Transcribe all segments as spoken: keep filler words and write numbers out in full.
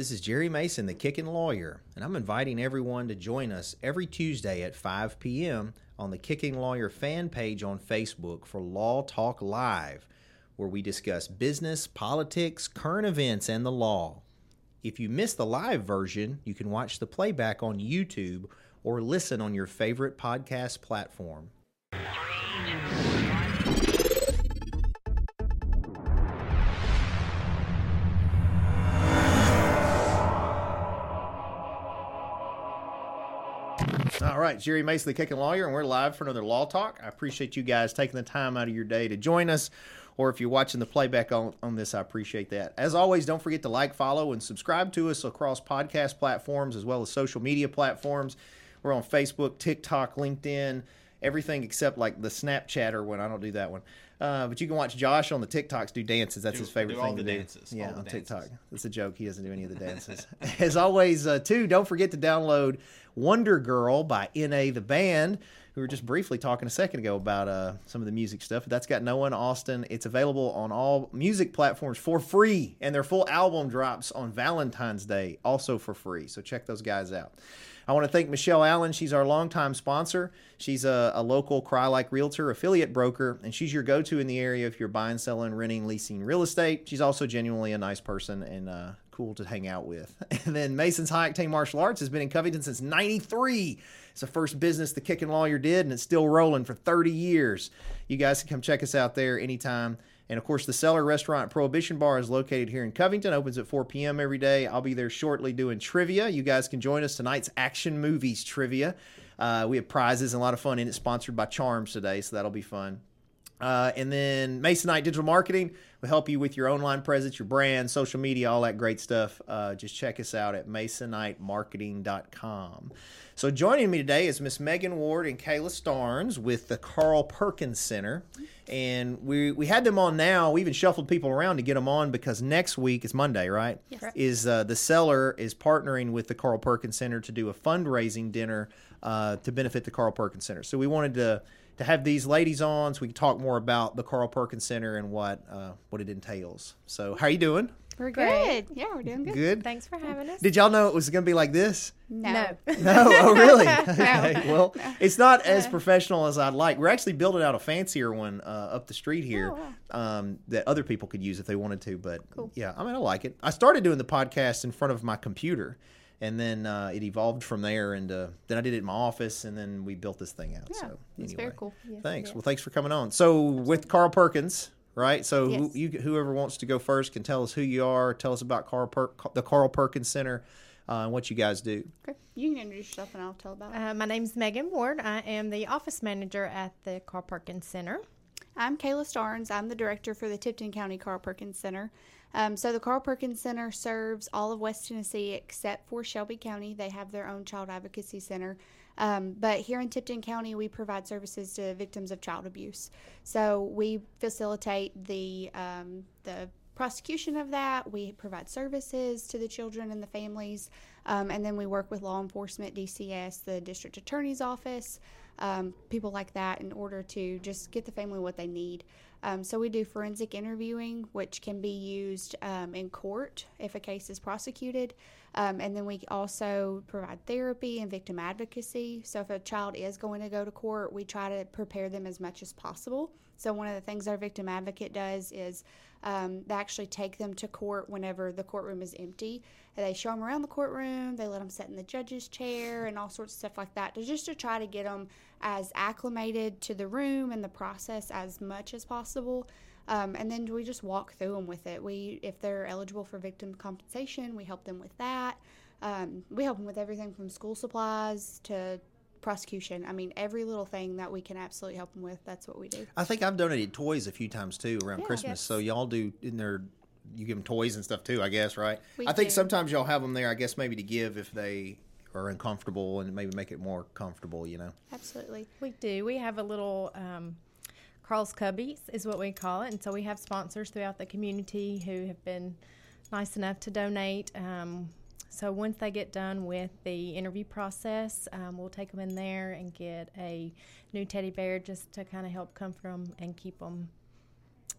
This is Jere Mason, the Kickin' Lawyer, and I'm inviting everyone to join us every Tuesday at five p.m. on the Kickin' Lawyer fan page on Facebook for Law Talk Live, where we discuss business, politics, current events, and the law. If you miss the live version, you can watch the playback on YouTube or listen on your favorite podcast platform. All right, Jere Mason, the Kickin' Lawyer, and we're live for another Law Talk. I appreciate you guys taking the time out of your day to join us, or if you're watching the playback on, on this, I appreciate that. As always, don't forget to like, follow, and subscribe to us across podcast platforms as well as social media platforms. We're on Facebook, TikTok, LinkedIn, everything except like the Snapchatter one. I don't do that one. Uh, but you can watch Josh on the TikToks do dances. That's do, his favorite do thing to do. Do all the dances. Yeah, all on dances. TikTok. It's a joke. He doesn't do any of the dances. As always, uh, too, don't forget to download Wonder Girl by N A the Band. We were just briefly talking a second ago about uh, some of the music stuff. That's got no one, Austin. It's available on all music platforms for free, and their full album drops on Valentine's Day, also for free. So check those guys out. I want to thank Michelle Allen. She's our longtime sponsor. She's a, a local Cry Like Realtor affiliate broker, and she's your go-to in the area if you're buying, selling, renting, leasing real estate. She's also genuinely a nice person and uh, cool to hang out with. And then Mason's High Octane Martial Arts has been in Covington since ninety-three. It's the first business the Kickin' Lawyer did, and it's still rolling for thirty years. You guys can come check us out there anytime. And, of course, the Cellar Restaurant Prohibition Bar is located here in Covington. Opens at four p.m. every day. I'll be there shortly doing trivia. You guys can join us tonight's Action Movies trivia. Uh, we have prizes and a lot of fun, and it's sponsored by Charms today, so that'll be fun. Uh, and then Masonite Digital Marketing will help you with your online presence, your brand, social media, all that great stuff. Uh, just check us out at masonite marketing dot com. So joining me today is Miss Meghan Ward and Cayla Starnes with the Carl Perkins Center. And we we had them on now. We even shuffled people around to get them on because next week is Monday, right? Yes. Is uh, the Cellar is partnering with the Carl Perkins Center to do a fundraising dinner uh, to benefit the Carl Perkins Center. So we wanted to to have these ladies on so we can talk more about the Carl Perkins Center and what uh, what it entails. So how are you doing? We're good. Yeah, we're doing good. Good. Thanks for having us. Did y'all know it was going to be like this? No. No? Oh, really? Okay. No. Well, no. It's not as professional as I'd like. We're actually building out a fancier one uh, up the street here oh, wow. um, that other people could use if they wanted to. But, cool. Yeah, I mean, I like it. I started doing the podcast in front of my computer, and then uh, it evolved from there. And uh, then I did it in my office, and then we built this thing out. Yeah, so, it's anyway. Very cool. Yes, thanks. Well, thanks for coming on. So with Carl Perkins... Right, so yes. who, you, whoever wants to go first can tell us who you are, tell us about Carl per- the Carl Perkins Center, uh, and what you guys do. Okay, you can introduce yourself and I'll tell about it. Uh, my name's Meghan Ward. I am the office manager at the Carl Perkins Center. I'm Cayla Starnes. I'm the director for the Tipton County Carl Perkins Center. Um, so the Carl Perkins Center serves all of West Tennessee except for Shelby County. They have their own child advocacy center. Um, but here in Tipton County, we provide services to victims of child abuse. So we facilitate the um, the prosecution of that. We provide services to the children and the families. Um, and then we work with law enforcement, D C S, the district attorney's office, um, people like that in order to just get the family what they need. Um, so we do forensic interviewing, which can be used um, in court if a case is prosecuted. Um, and then we also provide therapy and victim advocacy. So if a child is going to go to court, we try to prepare them as much as possible. So one of the things our victim advocate does is um, they actually take them to court whenever the courtroom is empty. And they show them around the courtroom. They let them sit in the judge's chair and all sorts of stuff like that, to just to try to get them as acclimated to the room and the process as much as possible. Um, and then we just walk through them with it. We, if they're eligible for victim compensation, we help them with that. Um, we help them with everything from school supplies to prosecution. I mean, every little thing that we can absolutely help them with, that's what we do. I think I've donated toys a few times, too, around yeah, Christmas. So y'all do in their... You give them toys and stuff, too, I guess, right? We I think do. Sometimes y'all have them there, I guess, maybe to give if they are uncomfortable and maybe make it more comfortable, you know? Absolutely. We do. We have a little um, Carl's Cubbies is what we call it. And so we have sponsors throughout the community who have been nice enough to donate. Um, so once they get done with the interview process, um, we'll take them in there and get a new teddy bear just to kind of help comfort them and keep them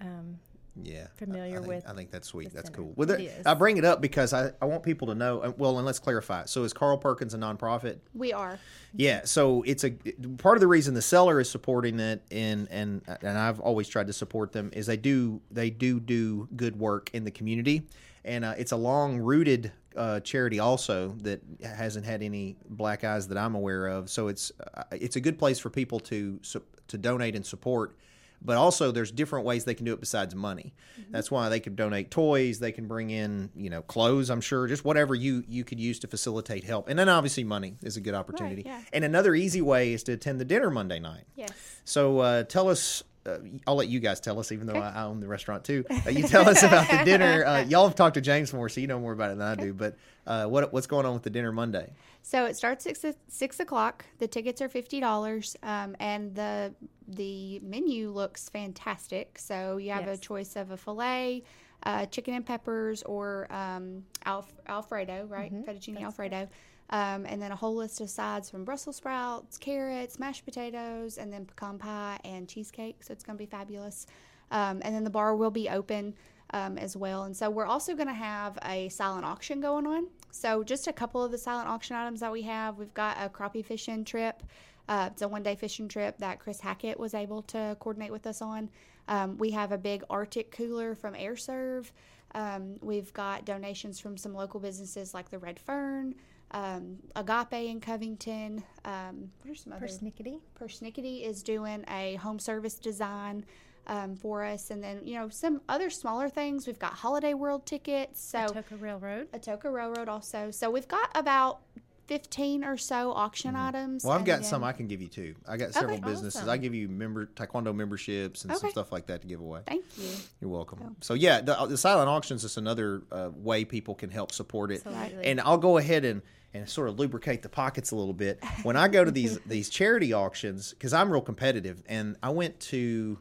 um yeah, familiar I, I think, with. I think that's sweet. That's center. Cool. Well, there, I bring it up because I, I want people to know. Well, and let's clarify. So is Carl Perkins a nonprofit? We are. Yeah. So it's a part of the reason the Cellar is supporting it, and and and I've always tried to support them, is they do they do do good work in the community, and uh, it's a long rooted uh, charity also that hasn't had any black eyes that I'm aware of. So it's uh, it's a good place for people to to donate and support. But also, there's different ways they can do it besides money. Mm-hmm. That's why they could donate toys. They can bring in, you know, clothes, I'm sure. Just whatever you, you could use to facilitate help. And then, obviously, money is a good opportunity. Right, yeah. And another easy way is to attend the dinner Monday night. Yes. So uh, tell us, uh, I'll let you guys tell us, even though okay. I, I own the restaurant, too. Uh, you tell us about the dinner. Uh, y'all have talked to James more, so you know more about it than okay. I do. But uh, what what's going on with the dinner Monday? So it starts at six o'clock. The tickets are fifty dollars, um, and the the menu looks fantastic. So you have yes. a choice of a filet, uh, chicken and peppers, or um, alf- Alfredo, right? Mm-hmm. Fettuccine That's Alfredo. Um, and then a whole list of sides from Brussels sprouts, carrots, mashed potatoes, and then pecan pie and cheesecake. So it's going to be fabulous. Um, and then the bar will be open um, as well. And so we're also going to have a silent auction going on. So just a couple of the silent auction items that we have. We've got a crappie fishing trip. Uh, it's a one-day fishing trip that Chris Hackett was able to coordinate with us on. Um, we have a big Arctic cooler from AirServe. Um, we've got donations from some local businesses like the Red Fern, um, Agape in Covington. Um, what are some other? Persnickety. Persnickety is doing a home service design um for us, and then, you know, some other smaller things. We've got Holiday World tickets, so Atoka Railroad Atoka Railroad also. So we've got about fifteen or so auction mm-hmm. items. Well, I've got again, some I can give you too. I got several okay, businesses. Awesome. I give you member taekwondo memberships and okay. some stuff like that to give away. Thank you. You're welcome. Oh. So yeah, the, the silent auctions is another uh, way people can help support it. Absolutely. And I'll go ahead and and sort of lubricate the pockets a little bit. When I go to these these charity auctions, because I'm real competitive, and I went to.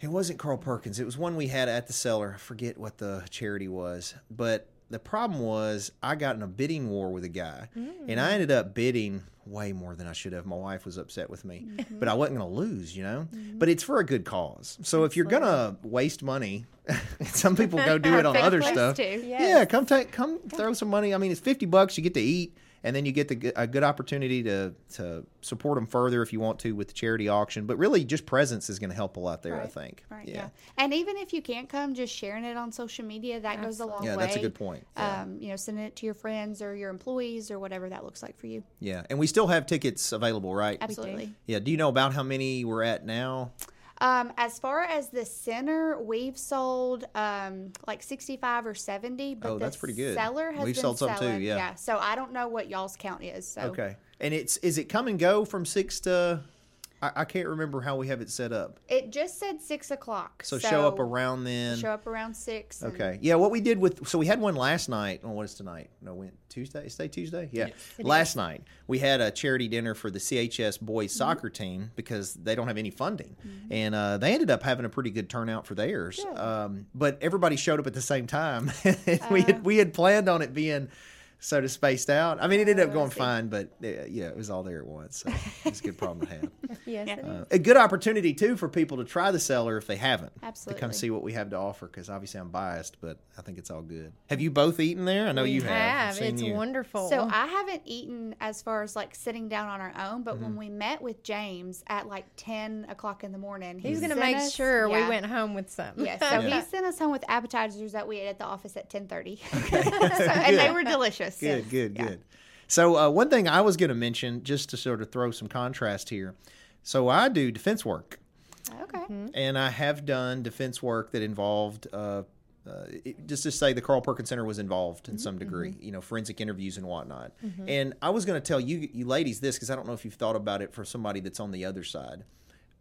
It wasn't Carl Perkins. It was one we had at the Cellar. I forget what the charity was. But the problem was I got in a bidding war with a guy. Mm. And I ended up bidding way more than I should have. My wife was upset with me. Mm-hmm. But I wasn't going to lose, you know. Mm-hmm. But it's for a good cause. So if you're going to waste money, some people go do it on other stuff. Yes. Yeah, come take, come throw some money. I mean, it's fifty bucks. You get to eat. And then you get the, a good opportunity to, to support them further if you want to with the charity auction. But really, just presence is going to help a lot there, right. I think. Right, yeah. yeah. And even if you can't come, just sharing it on social media, that Absolutely. Goes a long yeah, way. Yeah, that's a good point. Yeah. Um, you know, sending it to your friends or your employees or whatever that looks like for you. Yeah, and we still have tickets available, right? Absolutely. Yeah, do you know about how many we're at now? Um, as far as the center, we've sold um, like sixty-five or seventy. But oh, that's pretty good. Cellar has we've been sold some selling, too. Yeah. yeah. So I don't know what y'all's count is. So. Okay. And it's is it come and go from six to? I, I can't remember how we have it set up. It just said six o'clock. So, so show up around then. Show up around six. Okay. Yeah. What we did with so we had one last night. Oh, what is tonight? No, when Tuesday. Is today Tuesday? Yeah. Yes, last is. night we had a charity dinner for the C H S boys mm-hmm. soccer team because they don't have any funding, mm-hmm. and uh, they ended up having a pretty good turnout for theirs. Yeah. Um, but everybody showed up at the same time. we uh, had we had planned on it being. Sort of spaced out. I mean, it ended up going fine, but uh, yeah, it was all there at once. So it's a good problem to have. Yes, yeah. uh, a good opportunity too for people to try the Cellar if they haven't. Absolutely, to come see what we have to offer. Because obviously, I'm biased, but I think it's all good. Have you both eaten there? I know we you have. have. It's you. wonderful. So I haven't eaten as far as like sitting down on our own, but mm-hmm. when we met with James at like ten o'clock in the morning, he he's going to make us, sure yeah. we went home with some. Yes, yeah, so yeah. he sent us home with appetizers that we ate at the office at ten thirty, okay. so, and they were delicious. Good, good, yeah. good. So uh, one thing I was going to mention, just to sort of throw some contrast here. So I do defense work. Okay. Mm-hmm. And I have done defense work that involved, uh, uh, it, just to say the Carl Perkins Center was involved in mm-hmm. some degree, mm-hmm. you know, forensic interviews and whatnot. Mm-hmm. And I was going to tell you, you ladies this, because I don't know if you've thought about it for somebody that's on the other side.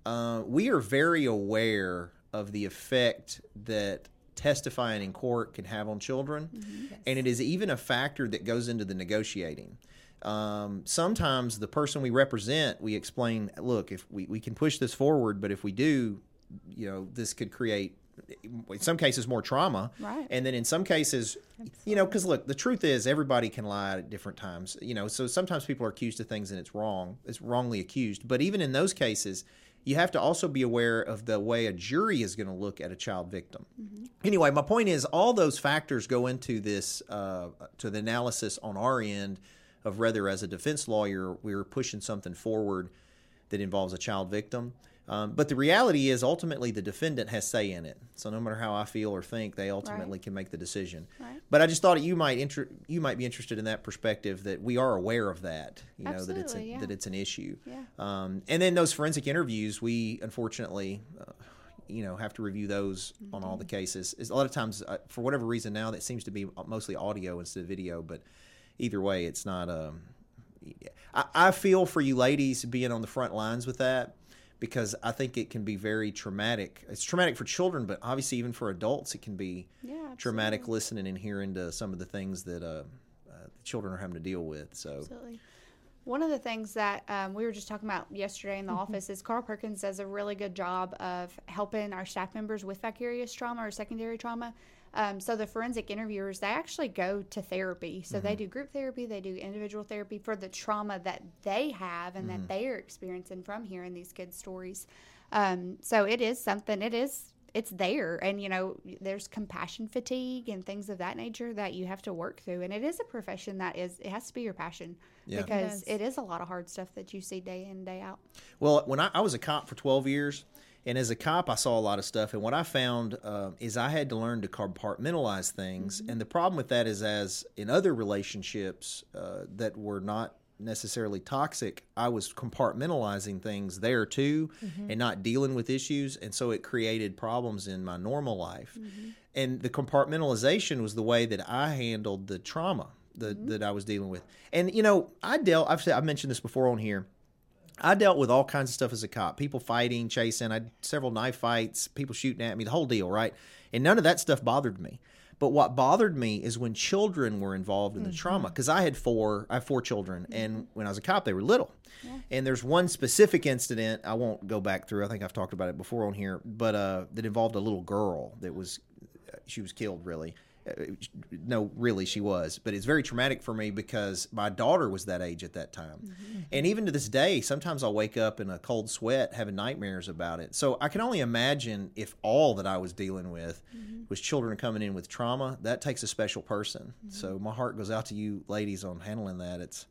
Uh, we are very aware of the effect that testifying in court can have on children, mm-hmm. yes. and it is even a factor that goes into the negotiating. Um, sometimes the person we represent, we explain, look, if we, we can push this forward, but if we do, you know, this could create, in some cases, more trauma. Right. And then in some cases, Absolutely. You know, because look, the truth is everybody can lie at different times, you know, so sometimes people are accused of things and it's wrong, it's wrongly accused. But even in those cases, you have to also be aware of the way a jury is going to look at a child victim. Mm-hmm. Anyway, my point is all those factors go into this, uh, to the analysis on our end of whether as a defense lawyer we were pushing something forward that involves a child victim. Um, but the reality is ultimately the defendant has say in it. So no matter how I feel or think, they ultimately right. can make the decision. Right. But I just thought you might inter- you might be interested in that perspective, that we are aware of that, you Absolutely, know, that it's, a, yeah. that it's an issue. Yeah. Um, and then those forensic interviews, we unfortunately, uh, you know, have to review those mm-hmm. on all the cases. It's a lot of times, uh, for whatever reason now, that seems to be mostly audio instead of video. But either way, it's not um, – I, I feel for you ladies being on the front lines with that. Because I think it can be very traumatic. It's traumatic for children, but obviously even for adults, it can be yeah, traumatic listening and hearing to some of the things that uh, uh, the children are having to deal with. So, absolutely. One of the things that um, we were just talking about yesterday in the mm-hmm. office is Carl Perkins does a really good job of helping our staff members with vicarious trauma or secondary trauma. Um, so the forensic interviewers, they actually go to therapy. So mm-hmm. they do group therapy, they do individual therapy for the trauma that they have and mm-hmm. that they are experiencing from hearing these kids' stories. Um, so it is something, it is, it's there. And, you know, there's compassion fatigue and things of that nature that you have to work through. And it is a profession that is, it has to be your passion yeah. because it, it is a lot of hard stuff that you see day in, day out. Well, when I, I was a cop for twelve years, and as a cop, I saw a lot of stuff. And what I found uh, is I had to learn to compartmentalize things. Mm-hmm. And the problem with that is, as in other relationships uh, that were not necessarily toxic, I was compartmentalizing things there too mm-hmm. and not dealing with issues. And so it created problems in my normal life. Mm-hmm. And the compartmentalization was the way that I handled the trauma that, mm-hmm. that I was dealing with. And, you know, I dealt, I've, I've mentioned this before on here. I dealt with all kinds of stuff as a cop, people fighting, chasing, I had several knife fights, people shooting at me, the whole deal, right? And none of that stuff bothered me. But what bothered me is when children were involved in the mm-hmm. trauma, because I had four, I have four children, mm-hmm. and when I was a cop, they were little. Yeah. And there's one specific incident, I won't go back through, I think I've talked about it before on here, but uh, that involved a little girl that was, she was killed really. No, really, she was. But it's very traumatic for me because my daughter was that age at that time. Mm-hmm. And even to this day, sometimes I'll wake up in a cold sweat having nightmares about it. So I can only imagine if all that I was dealing with mm-hmm. was children coming in with trauma, that takes a special person. Mm-hmm. So my heart goes out to you ladies on handling that. It's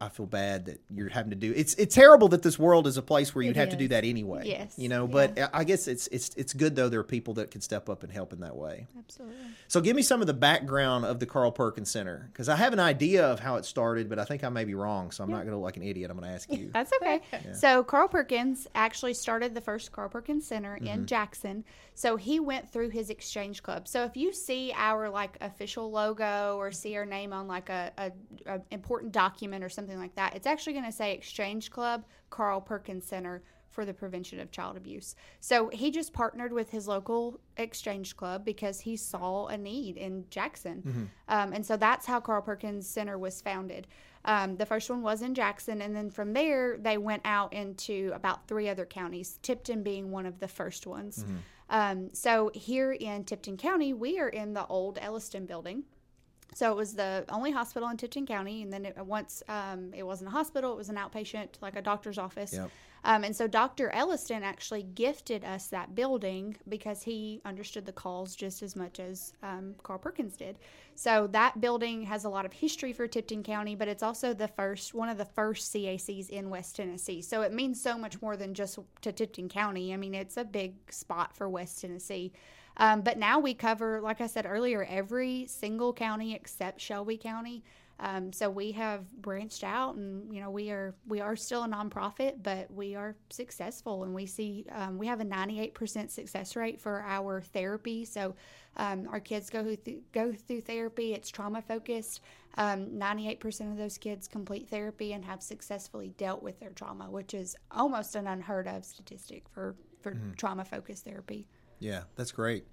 I feel bad that you're having to do it's it's terrible that this world is a place where you'd it have is. to do that anyway. Yes. You know, but yeah. I guess it's it's it's good though there are people that can step up and help in that way. Absolutely. So give me some of the background of the Carl Perkins Center, cuz I have an idea of how it started, but I think I may be wrong, so I'm yeah. not going to look like an idiot. I'm going to ask you. That's okay. Yeah. So Carl Perkins actually started the first Carl Perkins Center mm-hmm. in Jackson. So he went through his Exchange Club. So if you see our like official logo or see our name on like a a, a important document or something like that, it's actually going to say Exchange Club, Carl Perkins Center for the Prevention of Child Abuse. So he just partnered with his local Exchange Club because he saw a need in Jackson. Mm-hmm. Um, and so that's how Carl Perkins Center was founded. Um, the first one was in Jackson, and then from there, they went out into about three other counties, Tipton being one of the first ones. Mm-hmm. Um, so here in Tipton County, we are in the old Elliston building. So it was the only hospital in Tipton County, and then it, once um, it wasn't a hospital, it was an outpatient, like a doctor's office. Yep. Um, and so Doctor Elliston actually gifted us that building because he understood the cause just as much as um, Carl Perkins did. So that building has a lot of history for Tipton County, but it's also the first, one of the first C A Cs in West Tennessee. So it means so much more than just to Tipton County. I mean, it's a big spot for West Tennessee. Um, but now we cover, like I said earlier, every single county except Shelby County. Um, so we have branched out, and you know we are we are still a nonprofit, but we are successful, and we see um, we have a ninety-eight percent success rate for our therapy. So um, our kids go th- go through therapy. It's trauma focused. Um, ninety-eight percent of those kids complete therapy and have successfully dealt with their trauma, which is almost an unheard of statistic for for mm-hmm. trauma focused therapy. Yeah, that's great.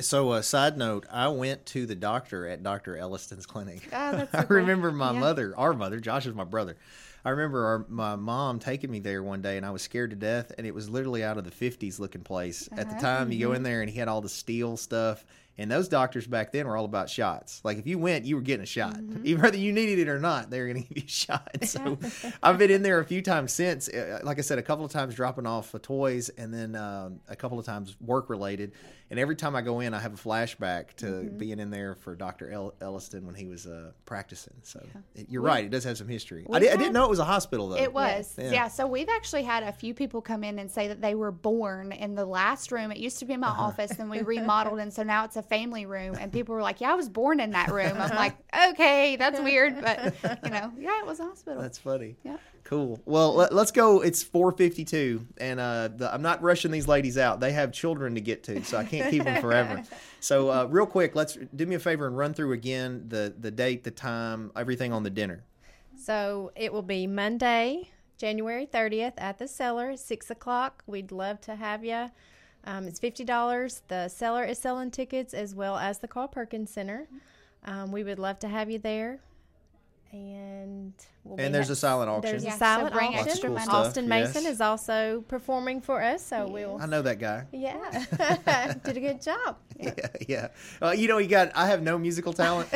So, uh, side note, I went to the doctor at Doctor Elliston's clinic. Oh, that's okay. I remember my yeah. mother, our mother, Josh is my brother. I remember our, my mom taking me there one day, and I was scared to death, and it was literally out of the fifties looking place. Uh-huh. At the time, you go in there, and he had all the steel stuff. And those doctors back then were all about shots. Like if you went, you were getting a shot. Mm-hmm. Even whether you needed it or not, they were going to give you a shot. So I've been in there a few times since. Like I said, a couple of times dropping off toys and then um, a couple of times work related. And every time I go in, I have a flashback to mm-hmm. being in there for Doctor El- Elliston when he was uh, practicing. So yeah. it, you're we, right. It does have some history. I, did, had, I didn't know it was a hospital, though. It was. Yeah. Yeah. yeah. So we've actually had a few people come in and say that they were born in the last room. It used to be in my uh-huh. office, then we remodeled. And so now it's a family room. And people were like, yeah, I was born in that room. I'm like, okay, that's weird. But, you know, yeah, it was a hospital. That's funny. Yeah. Cool. Well, let, let's go. It's four fifty-two, and uh, the, I'm not rushing these ladies out. They have children to get to, so I can't keep them forever. So, uh, real quick, let's do me a favor and run through again the, the date, the time, everything on the dinner. So, it will be Monday, January thirtieth at the Cellar, six o'clock. We'd love to have you. Um, it's fifty dollars. The Cellar is selling tickets as well as the Carl Perkins Center. Um, we would love to have you there. And we'll and there's ha- a silent auction. There's yeah, a silent so auction. Cool Austin Mason yes. is also performing for us, so yeah. we'll. I know that guy. Yeah, did a good job. Yeah, yeah. Uh, you know, he got. I have no musical talent,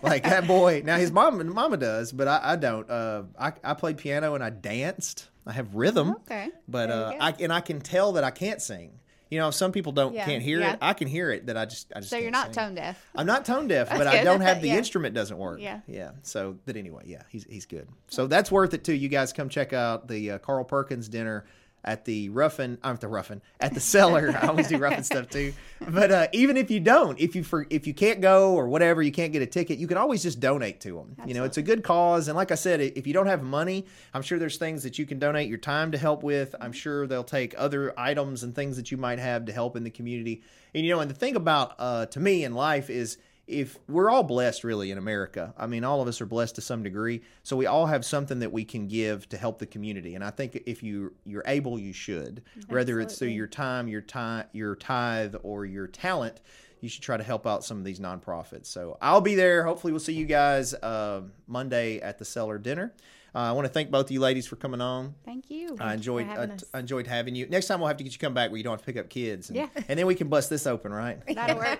like that boy. Now his mom and mama does, but I, I don't. Uh, I I played piano and I danced. I have rhythm. Okay. But uh, I and I can tell that I can't sing. You know, some people don't yeah. can't hear yeah. it. I can hear it. That I just. I just so you're not sing. Tone deaf. I'm not tone deaf, but good. I don't have the yeah. instrument. Doesn't work. Yeah. Yeah. So, but anyway, yeah, he's he's good. So that's worth it too. You guys come check out the uh, Carl Perkins dinner at the Ruffin. I'm at the Ruffin at the Cellar. I always do Ruffin stuff too. But uh, even if you don't, if you for, if you can't go or whatever, you can't get a ticket. You can always just donate to them. Absolutely. You know, it's a good cause. And like I said, if you don't have money, I'm sure there's things that you can donate your time to help with. I'm sure they'll take other items and things that you might have to help in the community. And you know, and the thing about uh, to me in life is. If we're all blessed really in America, I mean, all of us are blessed to some degree. So we all have something that we can give to help the community. And I think if you, you're able, you should, Absolutely. Whether it's through your time, your time, your tithe or your talent, you should try to help out some of these nonprofits. So I'll be there. Hopefully we'll see you guys uh, Monday at the Cellar dinner. Uh, I want to thank both of you ladies for coming on. Thank you. I enjoyed I, I enjoyed having you. Next time we'll have to get you come back where you don't have to pick up kids. And, yeah. and then we can bust this open, right? That'll work.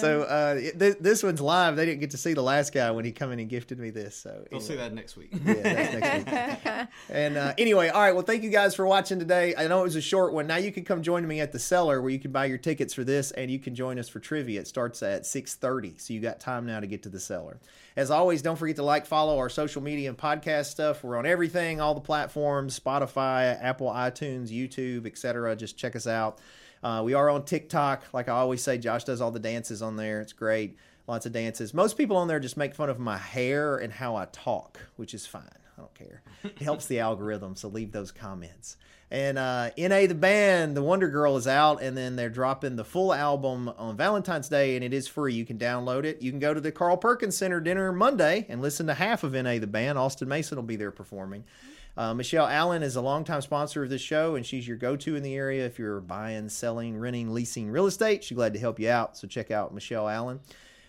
So uh, th- this one's live. They didn't get to see the last guy when he come in and gifted me this. So anyway. We'll see that next week. Yeah, that's next week. And uh, anyway, all right. Well, thank you guys for watching today. I know it was a short one. Now you can come join me at the Cellar where you can buy your tickets for this and you can join us for trivia. It starts at six thirty. So you got time now to get to the Cellar. As always, don't forget to like, follow our social media and podcast stuff. We're on everything, all the platforms, Spotify, Apple, iTunes, YouTube, et cetera. Just check us out. Uh, we are on TikTok. Like I always say, Josh does all the dances on there. It's great. Lots of dances. Most people on there just make fun of my hair and how I talk, which is fine. I don't care. It helps the algorithm, so leave those comments. And uh, N A the Band, the Wonder Girl is out, and then they're dropping the full album on Valentine's Day, and it is free. You can download it. You can go to the Carl Perkins Center dinner Monday and listen to half of N A the Band. Austin Mason will be there performing. Uh, Michelle Allen is a longtime sponsor of this show, and she's your go-to in the area if you're buying, selling, renting, leasing real estate. She's glad to help you out, so check out Michelle Allen.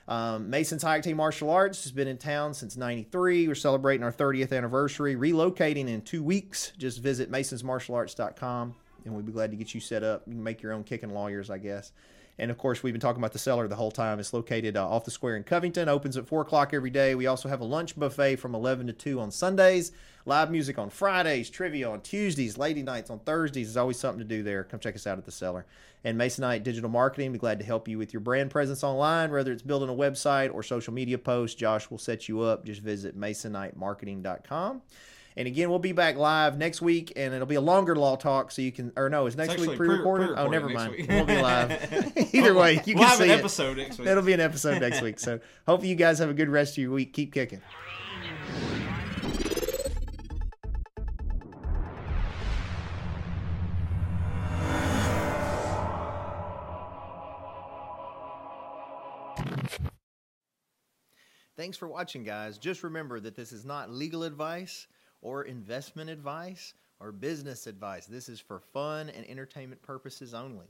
Um, Mason's High Octane Martial Arts has been in town since ninety-three. We're celebrating our thirtieth anniversary, relocating in two weeks. Just visit masons martial arts dot com, and we'd be glad to get you set up. You can make your own Kickin' Lawyers, I guess. And, of course, we've been talking about the Cellar the whole time. It's located uh, off the square in Covington, opens at four o'clock every day. We also have a lunch buffet from eleven to two on Sundays, live music on Fridays, trivia on Tuesdays, lady nights on Thursdays. There's always something to do there. Come check us out at the Cellar. And Masonite Digital Marketing, be glad to help you with your brand presence online, whether it's building a website or social media posts. Josh will set you up. Just visit masonite marketing dot com. And again, we'll be back live next week, and it'll be a longer Law Talk, so you can, or no, is next it's week pre-recorded? pre-recorded? Oh, never mind. We'll be live. Either way, you can we'll have see an it. episode next week. It'll be an episode next week. So hopefully you guys have a good rest of your week. Keep kicking. Thanks for watching, guys. Just remember that this is not legal advice or investment advice or business advice. This is for fun and entertainment purposes only.